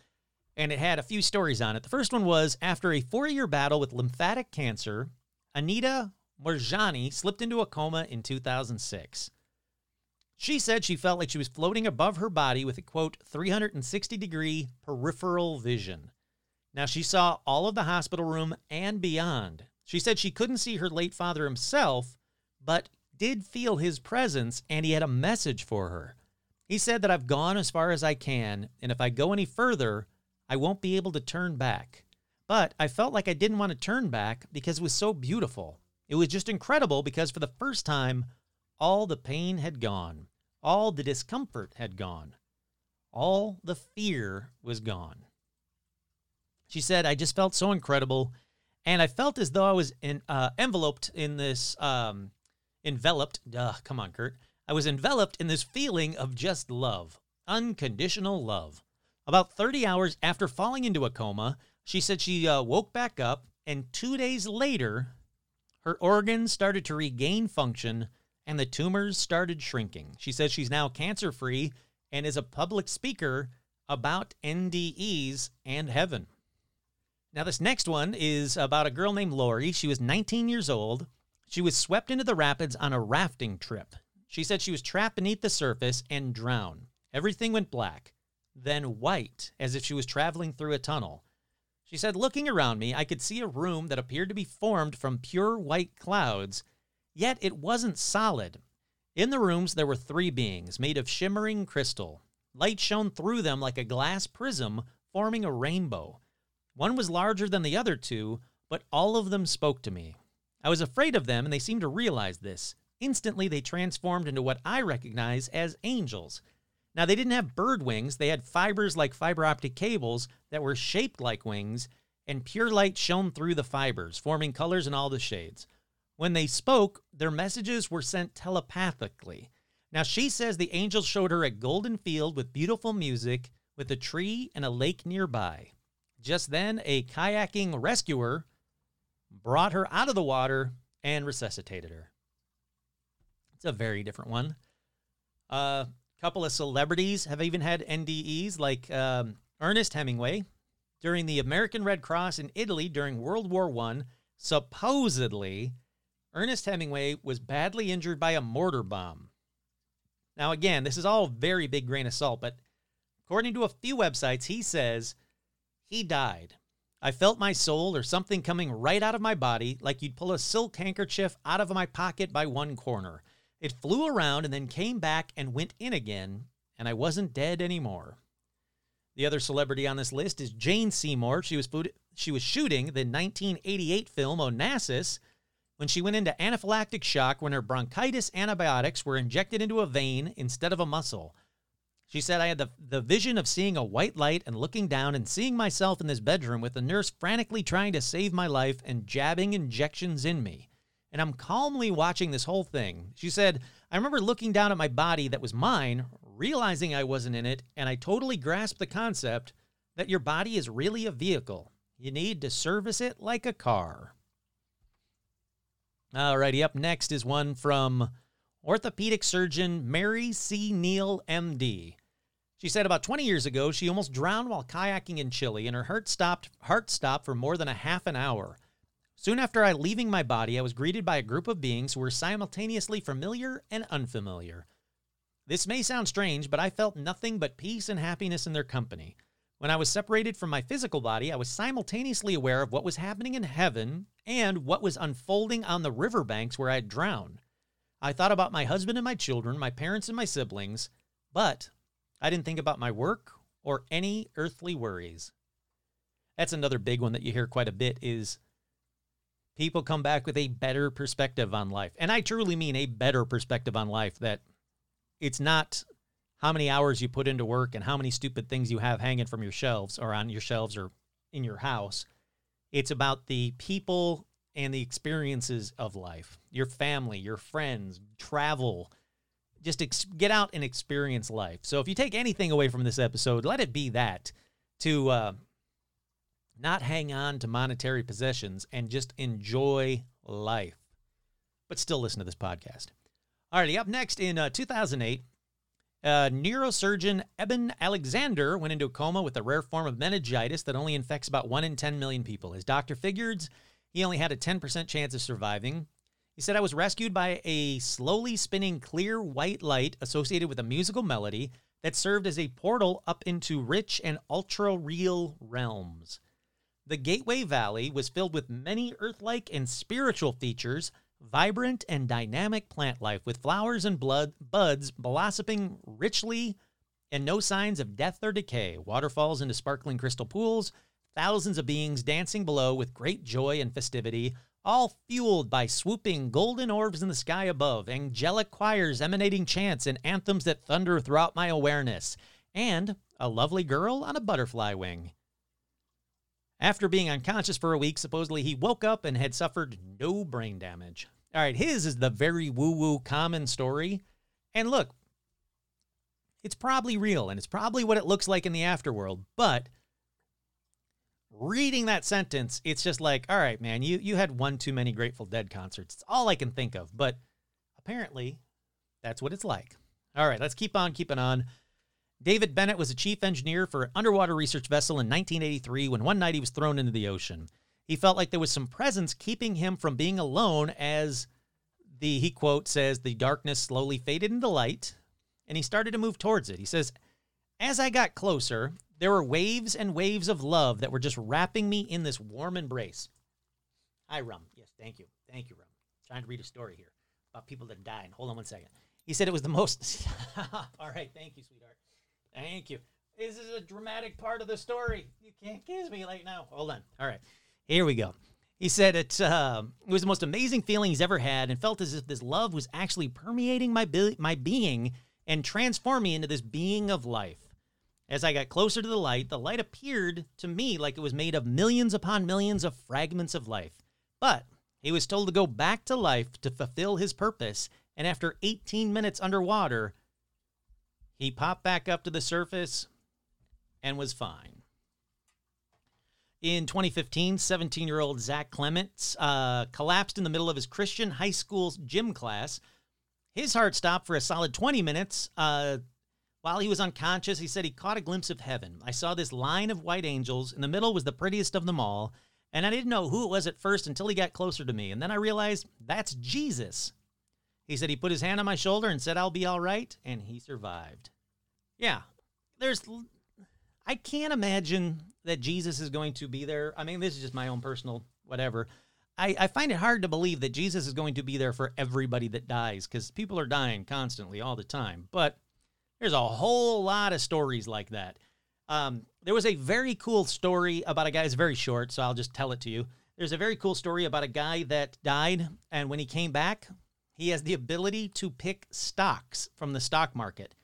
And it had a few stories on it. The first one was, after a 4-year battle with lymphatic cancer, Anita Morjani slipped into a coma in 2006. She said she felt like she was floating above her body with a, quote, 360-degree peripheral vision. Now, she saw all of the hospital room and beyond. She said she couldn't see her late father himself, but did feel his presence, and he had a message for her. He said that I've gone as far as I can, and if I go any further, I won't be able to turn back. But I felt like I didn't want to turn back because it was so beautiful. It was just incredible because for the first time, all the pain had gone. All the discomfort had gone. All the fear was gone. She said, I just felt so incredible. And I felt as though I was enveloped in this feeling of just love, unconditional love. About 30 hours after falling into a coma, she said she woke back up, and 2 days later, her organs started to regain function, and the tumors started shrinking. She says she's now cancer-free and is a public speaker about NDEs and heaven. Now, this next one is about a girl named Lori. She was 19 years old. She was swept into the rapids on a rafting trip. She said she was trapped beneath the surface and drowned. Everything went black, then white, as if she was traveling through a tunnel. She said, looking around me, I could see a room that appeared to be formed from pure white clouds, yet it wasn't solid. In the rooms, there were three beings made of shimmering crystal. Light shone through them like a glass prism, forming a rainbow. One was larger than the other two, but all of them spoke to me. I was afraid of them, and they seemed to realize this. Instantly, they transformed into what I recognize as angels. Now, they didn't have bird wings. They had fibers like fiber optic cables that were shaped like wings, and pure light shone through the fibers, forming colors in all the shades. When they spoke, their messages were sent telepathically. Now, she says the angels showed her a golden field with beautiful music, with a tree and a lake nearby. Just then, a kayaking rescuer brought her out of the water and resuscitated her. It's a very different one. Couple of celebrities have even had NDEs, like Ernest Hemingway. During the American Red Cross in Italy during World War I, supposedly, Ernest Hemingway was badly injured by a mortar bomb. Now, again, this is all very big grain of salt, but according to a few websites, he says he died. I felt my soul or something coming right out of my body, like you'd pull a silk handkerchief out of my pocket by one corner. It flew around and then came back and went in again, and I wasn't dead anymore. The other celebrity on this list is Jane Seymour. She was shooting the 1988 film Onassis when she went into anaphylactic shock when her bronchitis antibiotics were injected into a vein instead of a muscle. She said, I had the vision of seeing a white light and looking down and seeing myself in this bedroom with the nurse frantically trying to save my life and jabbing injections in me. And I'm calmly watching this whole thing. She said, I remember looking down at my body that was mine, realizing I wasn't in it, and I totally grasped the concept that your body is really a vehicle. You need to service it like a car. Alrighty, up next is one from orthopedic surgeon Mary C. Neal, MD. She said about 20 years ago, she almost drowned while kayaking in Chile, and her heart stopped for more than a half an hour. Soon after I leaving my body, I was greeted by a group of beings who were simultaneously familiar and unfamiliar. This may sound strange, but I felt nothing but peace and happiness in their company. When I was separated from my physical body, I was simultaneously aware of what was happening in heaven and what was unfolding on the riverbanks where I had drowned. I thought about my husband and my children, my parents and my siblings, but I didn't think about my work or any earthly worries. That's another big one that you hear quite a bit is people come back with a better perspective on life. And I truly mean a better perspective on life, that it's not how many hours you put into work and how many stupid things you have hanging from your shelves or on your shelves or in your house. It's about the people and the experiences of life, your family, your friends, travel. Just get out and experience life. So if you take anything away from this episode, let it be that, to not hang on to monetary possessions and just enjoy life, but still listen to this podcast. Alrighty, up next in 2008, neurosurgeon Eben Alexander went into a coma with a rare form of meningitis that only infects about 1 in 10 million people. His doctor figured he only had a 10% chance of surviving. He said, I was rescued by a slowly spinning clear white light associated with a musical melody that served as a portal up into rich and ultra-real realms. The Gateway Valley was filled with many earth-like and spiritual features, vibrant and dynamic plant life with flowers and buds blossoming richly and no signs of death or decay, waterfalls into sparkling crystal pools, thousands of beings dancing below with great joy and festivity, all fueled by swooping golden orbs in the sky above, angelic choirs emanating chants and anthems that thunder throughout my awareness, and a lovely girl on a butterfly wing. After being unconscious for a week, supposedly he woke up and had suffered no brain damage. All right, his is the very woo-woo common story. And look, it's probably real and it's probably what it looks like in the afterworld. But reading that sentence, it's just like, all right, man, you had one too many Grateful Dead concerts. It's all I can think of. But apparently that's what it's like. All right, let's keep on keeping on. David Bennett was a chief engineer for an underwater research vessel in 1983 when one night he was thrown into the ocean. He felt like there was some presence keeping him from being alone as he quote says, the darkness slowly faded into light and he started to move towards it. He says, as I got closer, there were waves and waves of love that were just wrapping me in this warm embrace. Hi, Rum. Yes, thank you. Thank you, Rum. I'm trying to read a story here about people that died. Hold on one second. He said it was the most... All right, thank you, sweetheart. Thank you. This is a dramatic part of the story. You can't kiss me right now. Hold on. All right, here we go. He said it was the most amazing feeling he's ever had and felt as if this love was actually permeating my being and transformed me into this being of life. As I got closer to the light appeared to me like it was made of millions upon millions of fragments of life. But he was told to go back to life to fulfill his purpose, and after 18 minutes underwater, he popped back up to the surface and was fine. In 2015, 17-year-old Zach Clements collapsed in the middle of his Christian high school gym class. His heart stopped for a solid 20 minutes. While he was unconscious, he said he caught a glimpse of heaven. I saw this line of white angels. In the middle was the prettiest of them all. And I didn't know who it was at first until he got closer to me. And then I realized, that's Jesus. He said he put his hand on my shoulder and said, I'll be all right. And he survived. Yeah, I can't imagine that Jesus is going to be there. I mean, this is just my own personal whatever. I find it hard to believe that Jesus is going to be there for everybody that dies, because people are dying constantly all the time. But there's a whole lot of stories like that. There was a very cool story about a guy. It's very short, so I'll just tell it to you. There's a very cool story about a guy that died, and when he came back, he has the ability to pick stocks from the stock market,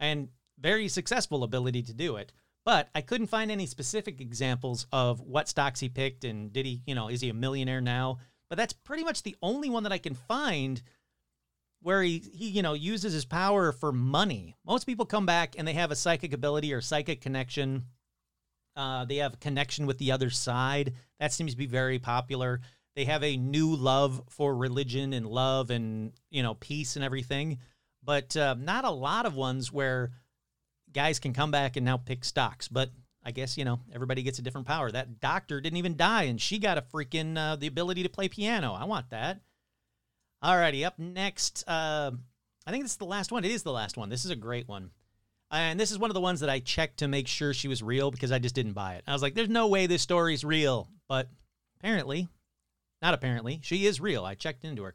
and very successful ability to do it. But I couldn't find any specific examples of what stocks he picked, and did he, is he a millionaire now? But that's pretty much the only one that I can find where he uses his power for money. Most people come back and they have a psychic ability or psychic connection. They have a connection with the other side. That seems to be very popular. They have a new love for religion and love and, peace and everything. But not a lot of ones where guys can come back and now pick stocks. But I guess, everybody gets a different power. That doctor didn't even die, and she got a freaking the ability to play piano. I want that. Alrighty, up next, I think this is the last one. It is the last one. This is a great one. And this is one of the ones that I checked to make sure she was real, because I just didn't buy it. I was like, there's no way this story's real. But not apparently, she is real. I checked into her.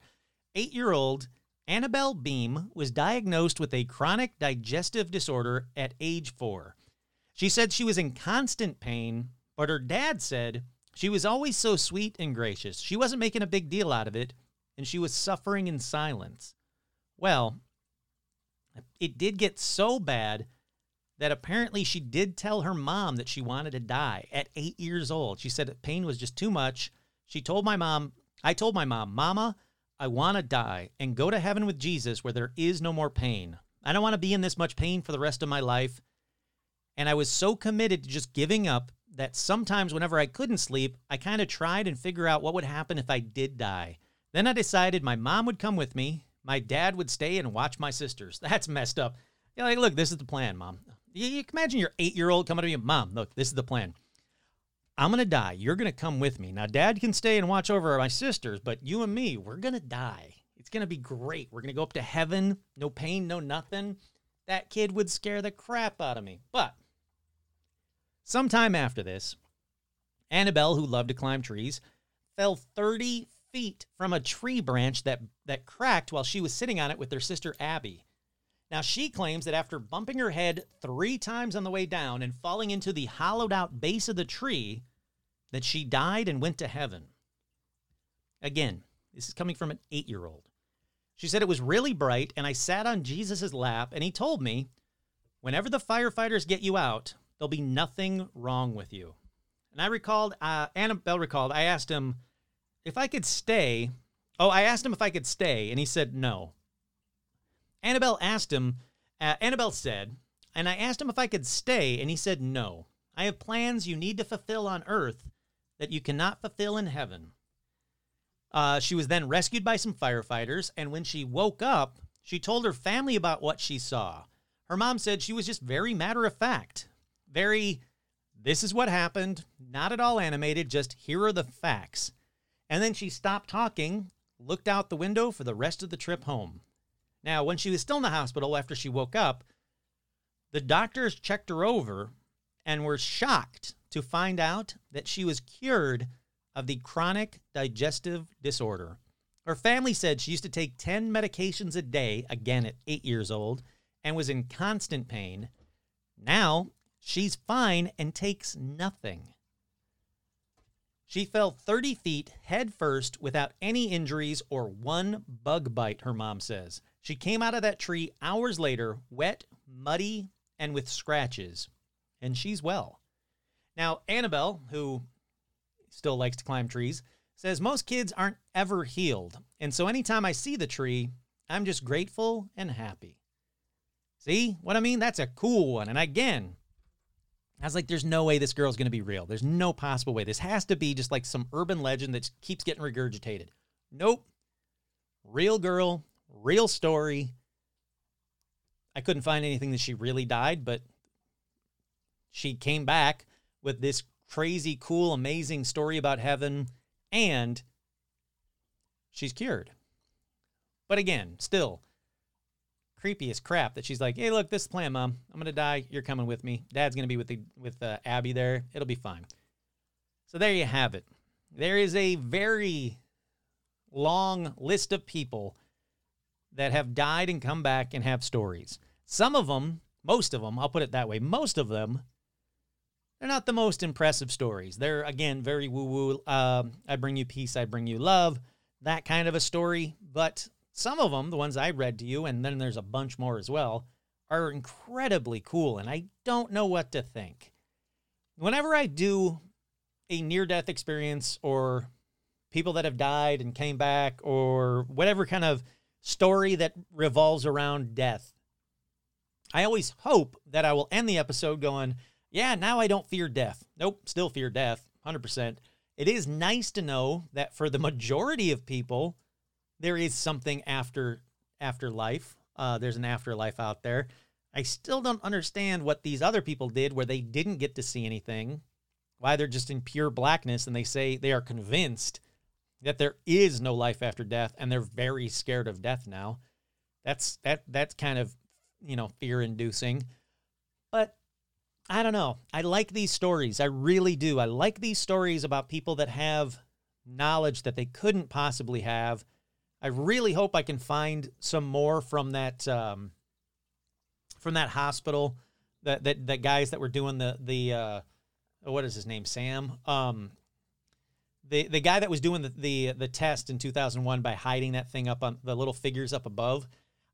8-year-old Annabelle Beam was diagnosed with a chronic digestive disorder at age 4. She said she was in constant pain, but her dad said she was always so sweet and gracious. She wasn't making a big deal out of it, and she was suffering in silence. Well, it did get so bad that apparently she did tell her mom that she wanted to die at 8 years old. She said pain was just too much. I told my mom, Mama, I want to die and go to heaven with Jesus where there is no more pain. I don't want to be in this much pain for the rest of my life. And I was so committed to just giving up that sometimes whenever I couldn't sleep, I kind of tried and figure out what would happen if I did die. Then I decided my mom would come with me. My dad would stay and watch my sisters. That's messed up. You're like, look, this is the plan, Mom. You can imagine your 8-year-old coming to me, Mom, look, this is the plan. I'm going to die. You're going to come with me. Now, Dad can stay and watch over my sisters, but you and me, we're going to die. It's going to be great. We're going to go up to heaven. No pain, no nothing. That kid would scare the crap out of me. But sometime after this, Annabelle, who loved to climb trees, fell 30 feet from a tree branch that cracked while she was sitting on it with their sister Abby. Now, she claims that after bumping her head 3 times on the way down and falling into the hollowed-out base of the tree, that she died and went to heaven. Again, this is coming from an 8-year-old. She said, it was really bright, and I sat on Jesus' lap, and he told me, whenever the firefighters get you out, there'll be nothing wrong with you. And Annabelle recalled, I asked him, if I could stay, and he said no. Annabelle said, and I asked him if I could stay, and he said no. I have plans you need to fulfill on Earth that you cannot fulfill in heaven. She was then rescued by some firefighters, and when she woke up, she told her family about what she saw. Her mom said she was just very matter-of-fact, very, this is what happened, not at all animated, just here are the facts. And then she stopped talking, looked out the window for the rest of the trip home. Now, when she was still in the hospital after she woke up, the doctors checked her over and were shocked to find out that she was cured of the chronic digestive disorder. Her family said she used to take 10 medications a day, again at 8 years old, and was in constant pain. Now, she's fine and takes nothing. She fell 30 feet head first without any injuries or one bug bite, her mom says. She came out of that tree hours later, wet, muddy, and with scratches. And she's well. Now, Annabelle, who still likes to climb trees, says most kids aren't ever healed. And so anytime I see the tree, I'm just grateful and happy. See what I mean? That's a cool one. And again, I was like, there's no way this girl's going to be real. There's no possible way. This has to be just like some urban legend that keeps getting regurgitated. Nope. Real girl, real story. I couldn't find anything that she really died, but she came back with this crazy, cool, amazing story about heaven, and she's cured. But again, still creepy as crap that she's like, hey, look, this is the plan, Mom. I'm going to die. You're coming with me. Dad's going to be with Abby there. It'll be fine. So there you have it. There is a very long list of people that have died and come back and have stories. Some of them, most of them, I'll put it that way, most of them, they're not the most impressive stories. They're, again, very woo-woo, I bring you peace, I bring you love, that kind of a story. But some of them, the ones I read to you, and then there's a bunch more as well, are incredibly cool, and I don't know what to think. Whenever I do a near-death experience or people that have died and came back or whatever kind of story that revolves around death, I always hope that I will end the episode going, yeah, now I don't fear death. Nope, still fear death, 100%. It is nice to know that for the majority of people, there is something afterlife. There's an afterlife out there. I still don't understand what these other people did where they didn't get to see anything, why they're just in pure blackness, and they say they are convinced that there is no life after death, and they're very scared of death now. That's kind of, you know, fear-inducing. But I don't know. I like these stories. I really do. I like these stories about people that have knowledge that they couldn't possibly have. I really hope I can find some more from that hospital, that guys that were doing the what is his name? Sam. The guy that was doing the test in 2001 by hiding that thing up on the little figures up above.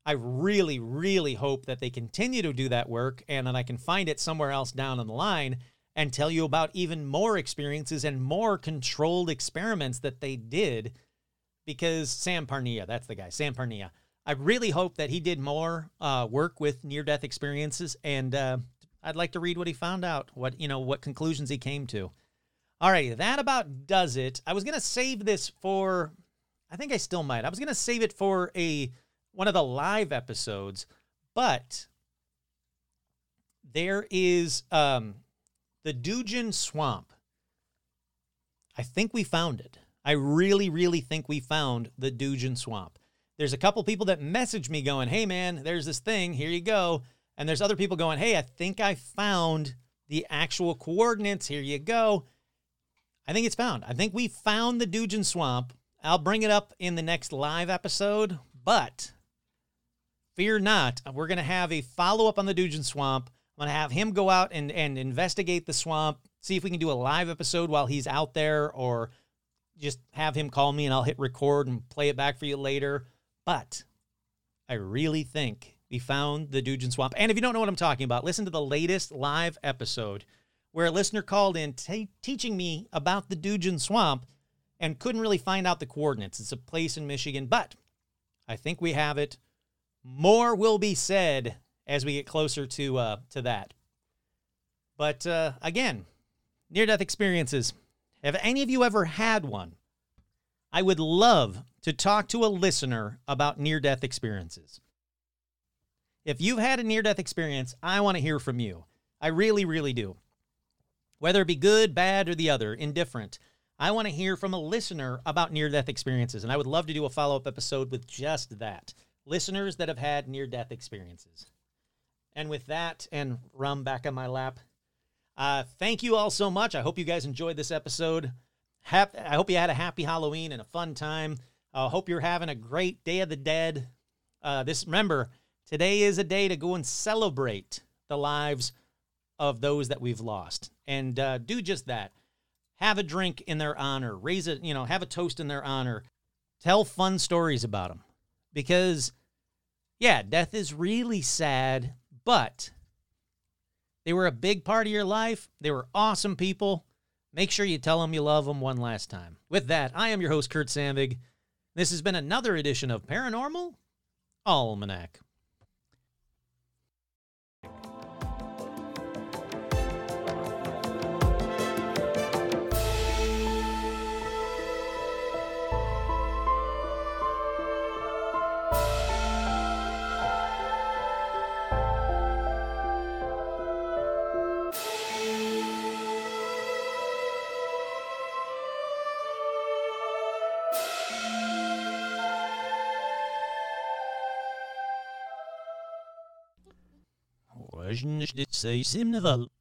I really, really hope that they continue to do that work, and then I can find it somewhere else down on the line and tell you about even more experiences and more controlled experiments that they did, because Sam Parnia, that's the guy, Sam Parnia. I really hope that he did more work with near-death experiences, and I'd like to read what he found out, what conclusions he came to. All right, that about does it. I was going to save this for, I think I still might. I was going to save it for one of the live episodes, but there is the Dugin Swamp. I think we found it. I really, really think we found the Dugin Swamp. There's a couple people that messaged me going, hey, man, there's this thing. Here you go. And there's other people going, hey, I think I found the actual coordinates. Here you go. I think it's found. I think we found the Dugin Swamp. I'll bring it up in the next live episode, but fear not, we're going to have a follow-up on the Dugin Swamp. I'm going to have him go out and investigate the swamp, see if we can do a live episode while he's out there, or just have him call me and I'll hit record and play it back for you later. But I really think we found the Dugin Swamp. And if you don't know what I'm talking about, listen to the latest live episode where a listener called in teaching me about the Dugin Swamp and couldn't really find out the coordinates. It's a place in Michigan, but I think we have it. More will be said as we get closer to that. But again, near-death experiences. Have any of you ever had one? I would love to talk to a listener about near-death experiences. If you've had a near-death experience, I want to hear from you. I really, really do. Whether it be good, bad, or the other, indifferent, I want to hear from a listener about near-death experiences, and I would love to do a follow-up episode with just that. Listeners that have had near-death experiences. And with that, and rum back on my lap, thank you all so much. I hope you guys enjoyed this episode. I hope you had a happy Halloween and a fun time. I hope you're having a great Day of the Dead. Remember, today is a day to go and celebrate the lives of those that we've lost. And do just that. Have a drink in their honor. Have a toast in their honor. Tell fun stories about them. Because, yeah, death is really sad, but they were a big part of your life. They were awesome people. Make sure you tell them you love them one last time. With that, I am your host, Kurt Sandvig. This has been another edition of Paranormal Almanac. Did say Simnaval.